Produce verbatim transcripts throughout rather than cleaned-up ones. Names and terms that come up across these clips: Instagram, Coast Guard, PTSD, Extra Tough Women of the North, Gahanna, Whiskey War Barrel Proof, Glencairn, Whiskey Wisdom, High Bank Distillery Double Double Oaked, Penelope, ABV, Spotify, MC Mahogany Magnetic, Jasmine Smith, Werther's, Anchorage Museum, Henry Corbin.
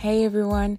Hey everyone,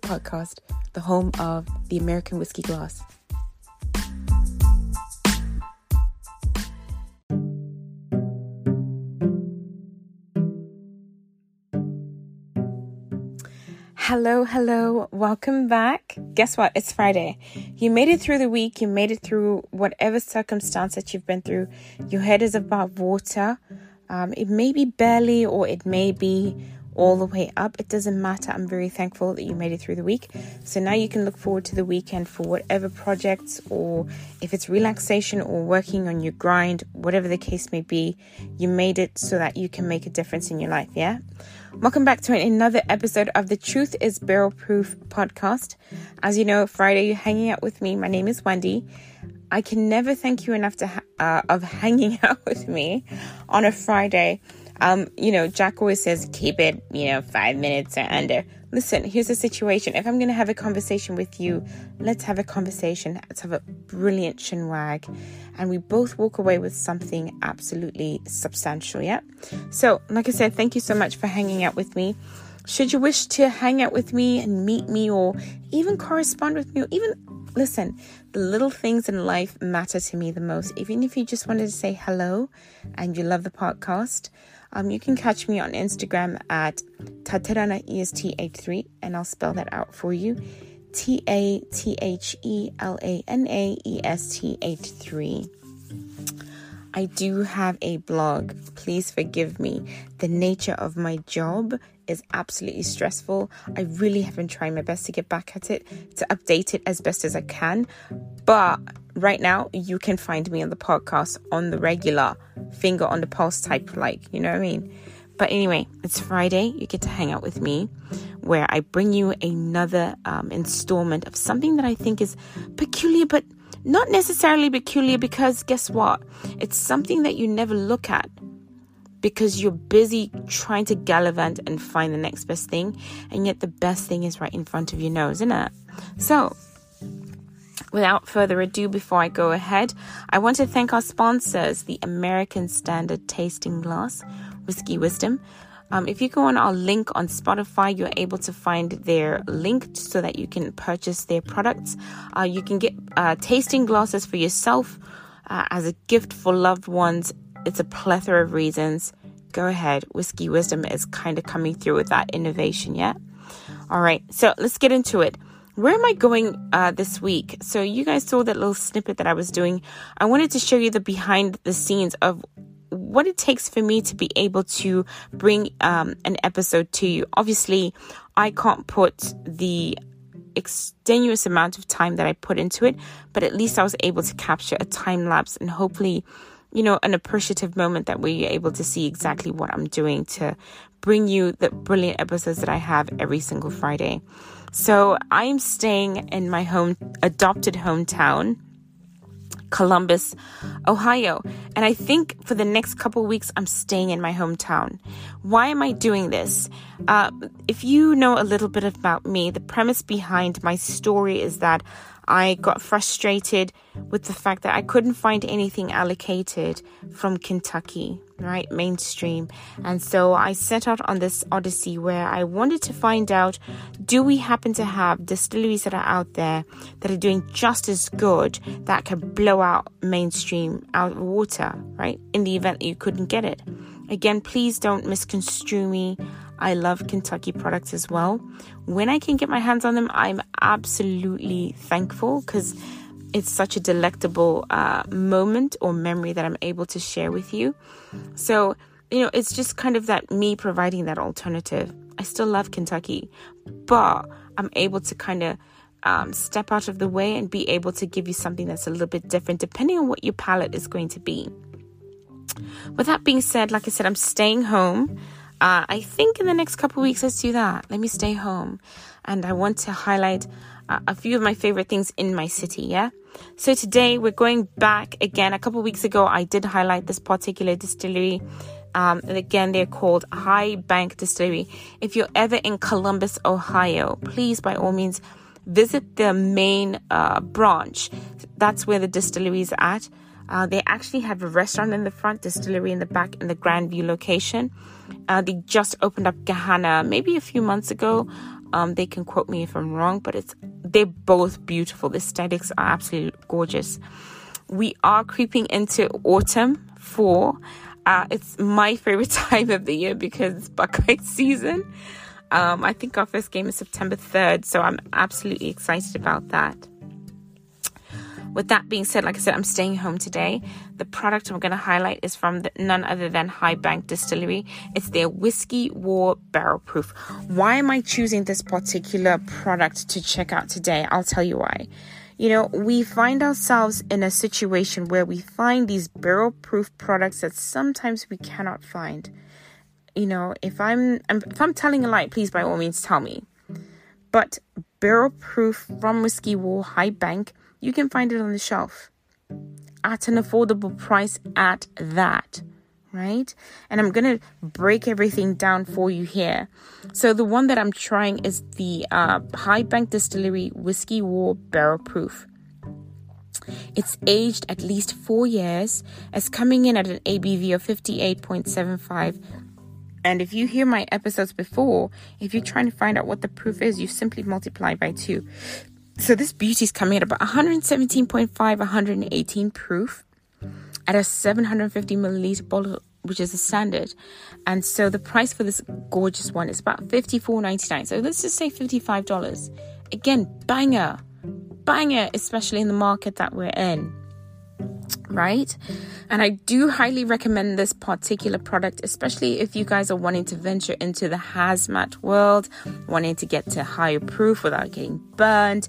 podcast, the home of the American Whiskey Glass. Hello, hello, welcome back. Guess what? It's Friday. You made it through the week, you made it through whatever circumstance that you've been through. Your head is above water. Um, it may be barely, or it may be all the way up. It doesn't matter. I'm very thankful that you made it through the week. So now you can look forward to the weekend for whatever projects, or if it's relaxation or working on your grind, whatever the case may be, you made it so that you can make a difference in your life. Yeah. Welcome back to another episode of the Truth is Barrel Proof podcast. As you know, Friday, you're hanging out with me. My name is Wendy. I can never thank you enough to ha- uh, of hanging out with me on a Friday. Um, you know, Jack always says, keep it, you know, five minutes or under. Listen, here's the situation. If I'm going to have a conversation with you, let's have a conversation. Let's have a brilliant shinwag. And we both walk away with something absolutely substantial, yeah? So, like I said, thank you so much for hanging out with me. Should you wish to hang out with me and meet me, or even correspond with me, or even listen, the little things in life matter to me the most. Even if you just wanted to say hello and you love the podcast, um, you can catch me on Instagram at taterana E S T eighty-three, and I'll spell that out for you. T A T H E L A N A E S T eighty-three. I do have a blog. Please forgive me. The nature of my job is absolutely stressful. I really have been trying my best to get back at it, to update it as best as I can. But right now, you can find me on the podcast on the regular, finger on the pulse type, like, you know what I mean? But anyway, it's Friday. You get to hang out with me, where I bring you another um, installment of something that I think is peculiar, but not necessarily peculiar, because guess what? It's something that you never look at, because you're busy trying to gallivant and find the next best thing, and yet the best thing is right in front of your nose, isn't it? So, without further ado, before I go ahead, I want to thank our sponsors, the American Standard Tasting Glass, Whiskey Wisdom. Um, if you go on our link on Spotify, you're able to find their link so that you can purchase their products. Uh, you can get uh, tasting glasses for yourself uh, as a gift for loved ones. It's a plethora of reasons. Go ahead. Whiskey Wisdom is kind of coming through with that innovation, yeah? All right, so let's get into it. Where am I going uh, this week? So you guys saw that little snippet that I was doing. I wanted to show you the behind the scenes of what it takes for me to be able to bring um, an episode to you. Obviously, I can't put the extenuous amount of time that I put into it, but at least I was able to capture a time lapse and hopefully, you know, an appreciative moment that we're able to see exactly what I'm doing to bring you the brilliant episodes that I have every single Friday. So I'm staying in my home, adopted hometown, Columbus, Ohio. And I think for the next couple of weeks, I'm staying in my hometown. Why am I doing this? Uh, if you know a little bit about me, the premise behind my story is that I got frustrated with the fact that I couldn't find anything allocated from Kentucky, right? Mainstream. And so I set out on this odyssey where I wanted to find out, do we happen to have distilleries that are out there that are doing just as good that can blow out mainstream out of water, right? In the event that you couldn't get it. Again, please don't misconstrue me. I love Kentucky products as well. When I can get my hands on them, I'm absolutely thankful, because it's such a delectable uh, moment or memory that I'm able to share with you. So, you know, it's just kind of that me providing that alternative. I still love Kentucky, but I'm able to kind of um, step out of the way and be able to give you something that's a little bit different, depending on what your palate is going to be. With that being said, like I said, I'm staying home. Uh, I think in the next couple of weeks, let's do that. Let me stay home. And I want to highlight uh, a few of my favorite things in my city, yeah? So today we're going back again. A couple of weeks ago, I did highlight this particular distillery. Um, and again, they're called High Bank Distillery. If you're ever in Columbus, Ohio, please, by all means, visit the main uh, branch. That's where the distillery is at. Uh, they actually have a restaurant in the front, distillery in the back, in the Grandview location. Uh, they just opened up Gahanna maybe a few months ago. Um, they can quote me if I'm wrong, but it's they're both beautiful. The aesthetics are absolutely gorgeous. We are creeping into autumn for uh, it's my favorite time of the year because it's Buckeye season. Um, I think our first game is September third, so I'm absolutely excited about that. With that being said, like I said, I'm staying home today. The product I'm going to highlight is from the, none other than High Bank Distillery. It's their Whiskey War Barrel Proof. Why am I choosing this particular product to check out today? I'll tell you why. You know, we find ourselves in a situation where we find these barrel proof products that sometimes we cannot find. You know, if I'm, if I'm telling a lie, please by all means tell me. But barrel proof from Whiskey War High Bank, you can find it on the shelf at an affordable price at that, right? And I'm going to break everything down for you here. So the one that I'm trying is the uh, High Bank Distillery Whiskey War Barrel Proof. It's aged at least four years. It's coming in at an A B V of fifty-eight point seven five. And if you hear my episodes before, if you're trying to find out what the proof is, you simply multiply by two. So this beauty is coming at about one seventeen point five, one eighteen proof at a seven hundred fifty milliliter bottle, which is a standard. And so the price for this gorgeous one is about fifty-four ninety-nine. So let's just say fifty-five dollars. Again, banger, banger, especially in the market that we're in, right? And I do highly recommend this particular product, especially if you guys are wanting to venture into the hazmat world, wanting to get to higher proof without getting burned.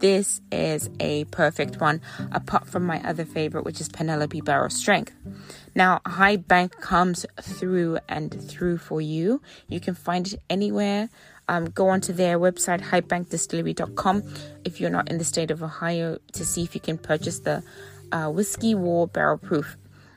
This is a perfect one, apart from my other favorite, which is Penelope Barrel Strength. Now, High Bank comes through and through for you. You can find it anywhere. Um, go onto their website, high bank distillery dot com, if you're not in the state of Ohio, to see if you can purchase the Uh, Whiskey War Barrel Proof.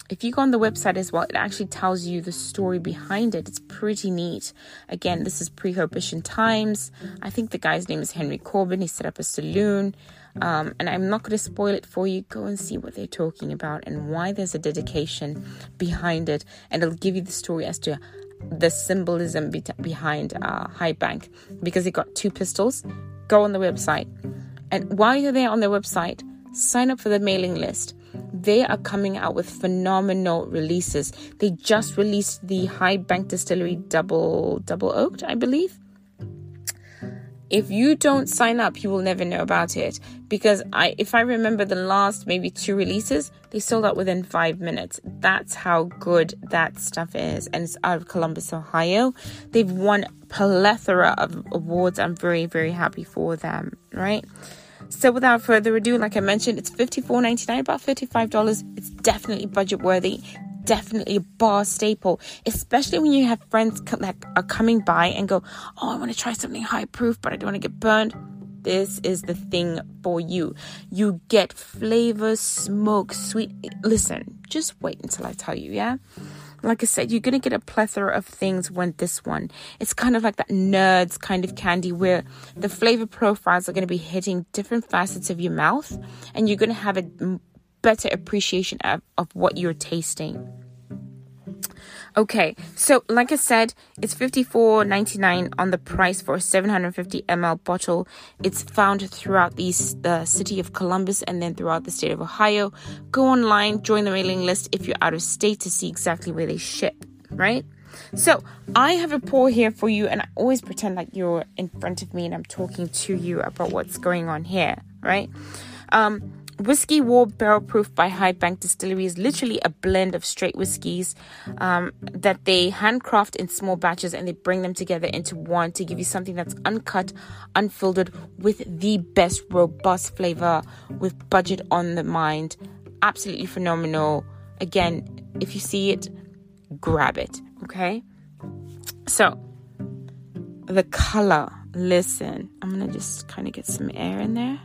If you go on the website as well, it actually tells you the story behind it. It's pretty neat. Again, this is Prohibition times. I think the guy's name is Henry Corbin. He set up a saloon. Um, and I'm not going to spoil it for you. Go and see what they're talking about and why there's a dedication behind it. And it'll give you the story as to the symbolism be- behind uh, High Bank, because it got two pistols. Go on the website. And while you're there on their website, sign up for the mailing list. They are coming out with phenomenal releases. They just released the High Bank Distillery Double Double Oaked, I believe. If you don't sign up, you will never know about it. Because I, if I remember the last maybe two releases, they sold out within five minutes. That's how good that stuff is. And it's out of Columbus, Ohio. They've won a plethora of awards. I'm very, very happy for them, right? So without further ado, like I mentioned, it's fifty-four ninety-nine, about fifty-five dollars. It's definitely budget worthy, definitely a bar staple, especially when you have friends co- that are coming by and go, oh, I want to try something high proof, but I don't want to get burned. This is the thing for you. You get flavor, smoke, sweet. Listen, just wait until I tell you, yeah? Like I said, you're going to get a plethora of things when this one. It's kind of like that nerds kind of candy where the flavor profiles are going to be hitting different facets of your mouth. And you're going to have a better appreciation of, of what you're tasting. Okay, so like I said, it's fifty-four ninety-nine on the price for a seven hundred fifty milliliter bottle. It's found throughout the uh, city of Columbus and then throughout the state of Ohio. Go online, join the mailing list if you're out of state to see exactly where they ship, right? So I have a pour here for you, and I always pretend like you're in front of me and I'm talking to you about what's going on here, right? Um... Whiskey War Barrel Proof by High Bank Distillery is literally a blend of straight whiskies um, that they handcraft in small batches, and they bring them together into one to give you something that's uncut, unfiltered, with the best robust flavor, with budget on the mind. Absolutely phenomenal. Again, if you see it, grab it, okay? So the color, listen, I'm going to just kind of get some air in there.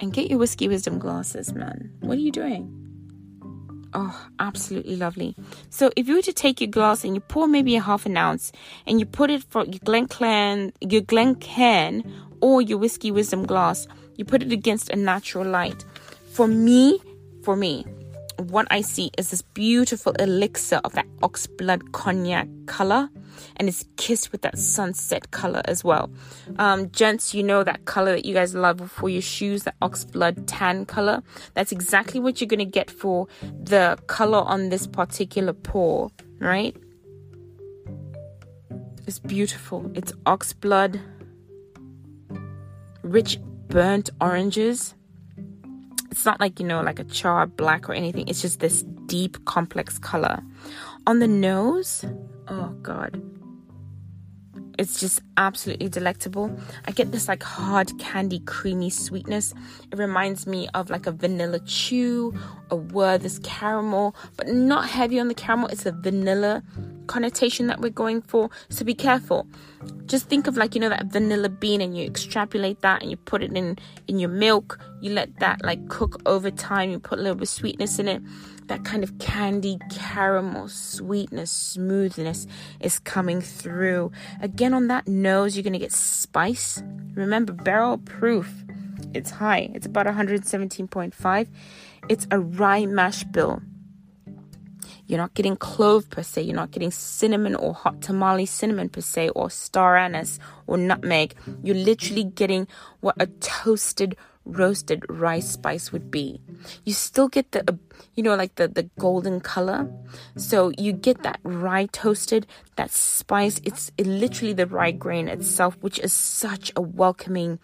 And get your Whiskey Wisdom glasses, man. What are you doing? Oh, absolutely lovely. So if you were to take your glass and you pour maybe a half an ounce and you put it for your Glencairn, your Glencairn or your Whiskey Wisdom glass, you put it against a natural light. For me, for me, what I see is this beautiful elixir of that oxblood cognac color, and it's kissed with that sunset color as well. Um, gents, you know that color that you guys love for your shoes, that oxblood tan color. That's exactly what you're going to get for the color on this particular pour, right? It's beautiful. It's oxblood, rich burnt oranges. It's not like, you know, like a charred black or anything. It's just this deep, complex color. On the nose, oh God, it's just absolutely delectable. I get this like hard candy, creamy sweetness. It reminds me of like a vanilla chew, a Werther's caramel, but not heavy on the caramel. It's a vanilla connotation that we're going for. So be careful. Just think of like, you know, that vanilla bean, and you extrapolate that and you put it in in your milk. You let that like cook over time. You put a little bit of sweetness in it. That kind of candy caramel sweetness, smoothness is coming through. Again, on that nose, you're going to get spice. Remember, barrel proof. It's high. It's about one seventeen point five. It's a rye mash bill. You're not getting clove per se. You're not getting cinnamon or hot tamale cinnamon per se, or star anise or nutmeg. You're literally getting what a toasted, roasted rye spice would be. You still get the, uh, you know, like the, the golden color. So you get that rye toasted, that spice. It's literally the rye grain itself, which is such a welcoming,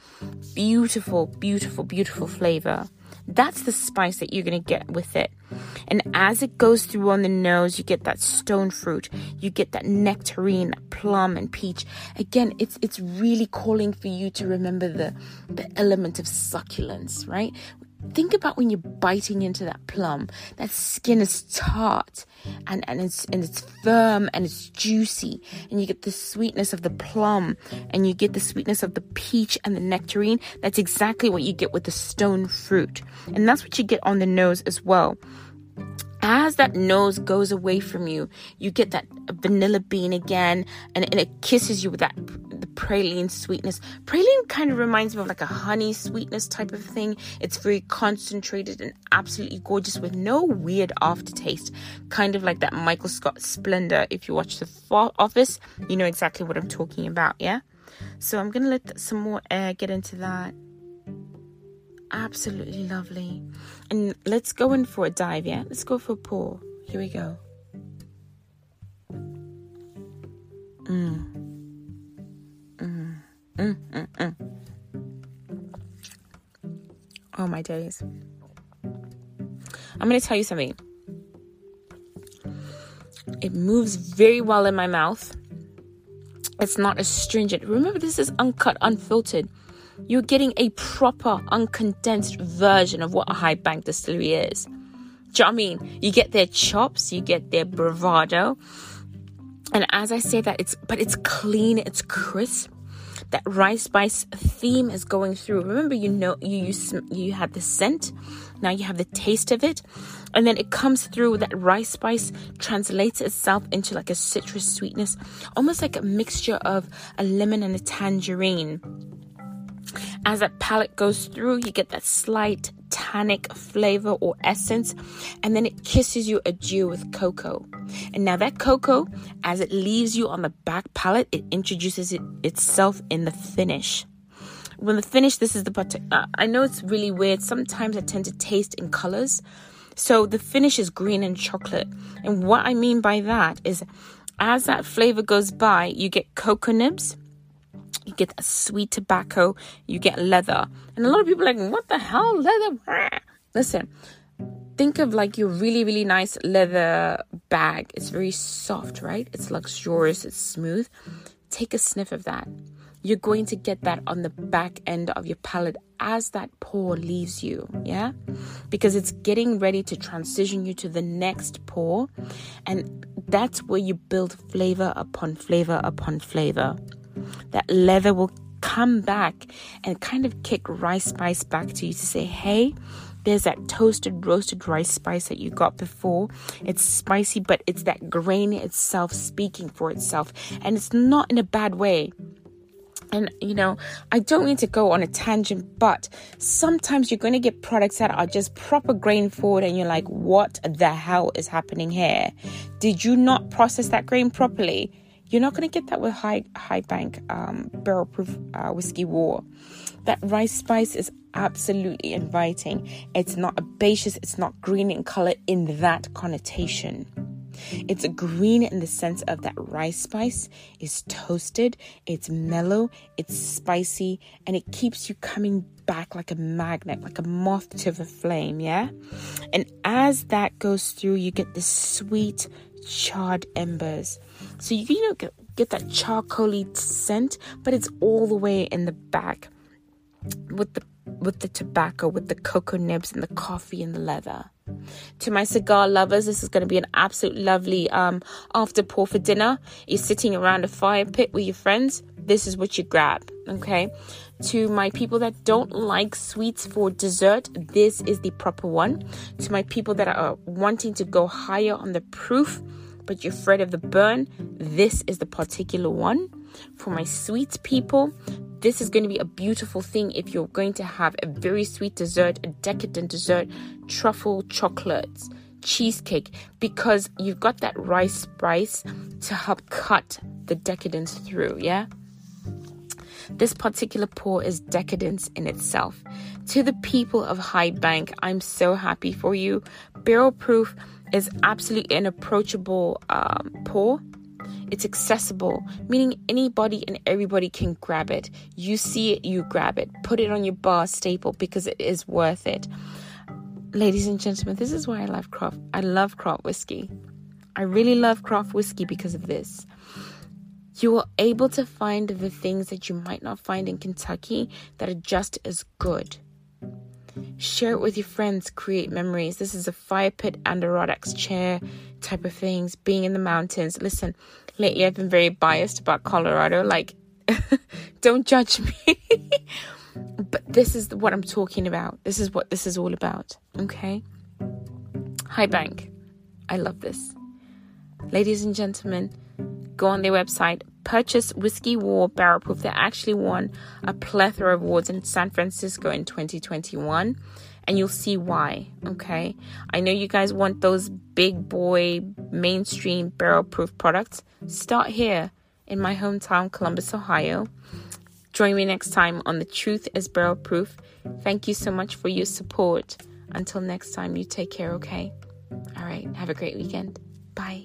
beautiful, beautiful, beautiful flavor. That's the spice that you're going to get with it. And as it goes through on the nose, you get that stone fruit. You get that nectarine, that plum and peach. Again, it's it's really calling for you to remember the, the element of succulence, right? Think about when you're biting into that plum. That skin is tart and, and, it's, and it's firm and it's juicy. And you get the sweetness of the plum and you get the sweetness of the peach and the nectarine. That's exactly what you get with the stone fruit. And that's what you get on the nose as well. As that nose goes away from you, you get that vanilla bean again, and, and it kisses you with that the praline sweetness. Praline kind of reminds me of like a honey sweetness type of thing. It's very concentrated and absolutely gorgeous with no weird aftertaste. Kind of like that Michael Scott Splendor. If you watch The Office, you know exactly what I'm talking about, yeah? So I'm going to let some more air get into that. Absolutely lovely. And let's go in for a dive, yeah? Let's go for a pour. Here we go. Mm. Mm. Mm, mm, mm. Oh my days. I'm going to tell you something. It moves very well in my mouth. It's not astringent. Remember, this is uncut, unfiltered. You're getting a proper, uncondensed version of what a high bank distillery is. Do you know what I mean? You get their chops, you get their bravado. And as I say that, it's but it's clean, it's crisp. That rye spice theme is going through. Remember, you know, you you, sm- you had the scent. Now you have the taste of it. And then it comes through. That rye spice translates itself into like a citrus sweetness. Almost like a mixture of a lemon and a tangerine. As that palate goes through, you get that slight tannic flavor or essence, and then it kisses you adieu with cocoa. And now that cocoa, as it leaves you on the back palate, it introduces it itself in the finish. When the finish, this is the part. Uh, I know it's really weird. Sometimes I tend to taste in colors. So the finish is green and chocolate. And what I mean by that is, as that flavor goes by, you get cocoa nibs. You get that sweet tobacco, you get leather. And a lot of people are like, what the hell, leather? Listen, think of like your really, really nice leather bag. It's very soft, right? It's luxurious, it's smooth. Take a sniff of that. you're going to get that on the back end of your palate as that pour leaves you, yeah? Because it's getting ready to transition you to the next pour, and that's where you build flavor upon flavor upon flavor. That leather will come back and kind of kick rice spice back to you to say, hey, there's that toasted roasted rice spice that you got before. It's spicy, but it's that grain itself speaking for itself, and it's not in a bad way. And, you know, I don't need to go on a tangent, but sometimes you're going to get products that are just proper grain forward, and you're like, what the hell is happening here? Did you not process that grain properly? You're not going to get that with High high Bank um, Barrel Proof uh, Whiskey War. That rice spice is absolutely inviting. It's not herbaceous. It's not green in color in that connotation. It's green in the sense of that rice spice is toasted. It's mellow. It's spicy. And it keeps you coming back like a magnet, like a moth to the flame, yeah? And as that goes through, you get this sweet charred embers. So you, you know, get, get that charcoaly scent, but it's all the way in the back with the with the tobacco, with the cocoa nibs and the coffee and the leather. To my cigar lovers, this is going to be an absolute lovely um after pour for dinner. You're sitting around a fire pit with your friends. This is what you grab, okay? To my people that don't like sweets for dessert, this is the proper one. To my people that are wanting to go higher on the proof, but you're afraid of the burn, this is the particular one. For my sweet people, this is going to be a beautiful thing if you're going to have a very sweet dessert, a decadent dessert, truffle chocolates, cheesecake, because you've got that rice spice to help cut the decadence through, yeah? This particular pour is decadence in itself. To the people of High Bank, I'm so happy for you. Barrel Proof is absolutely an approachable um, pour. It's accessible, meaning anybody and everybody can grab it. You see it, you grab it. Put it on your bar staple because it is worth it. Ladies and gentlemen, this is why I love craft. I love craft whiskey. I really love craft whiskey because of this. You are able to find the things that you might not find in Kentucky that are just as good. Share it with your friends, create memories. This is a fire pit and a Rodex chair type of things, being in the mountains. Listen, lately I've been very biased about Colorado. Like, don't judge me. But this is what I'm talking about. This is what this is all about, okay? High Bank. I love this. Ladies and gentlemen, go on their website, purchase Whiskey War Barrel Proof. They actually won a plethora of awards in San Francisco in twenty twenty-one, and you'll see why, okay? I know you guys want those big boy mainstream barrel proof products. Start here in my hometown, Columbus, Ohio. Join me next time on The Truth is Barrel Proof. Thank you so much for your support. Until next time, you take care, okay? All right, have a great weekend. Bye.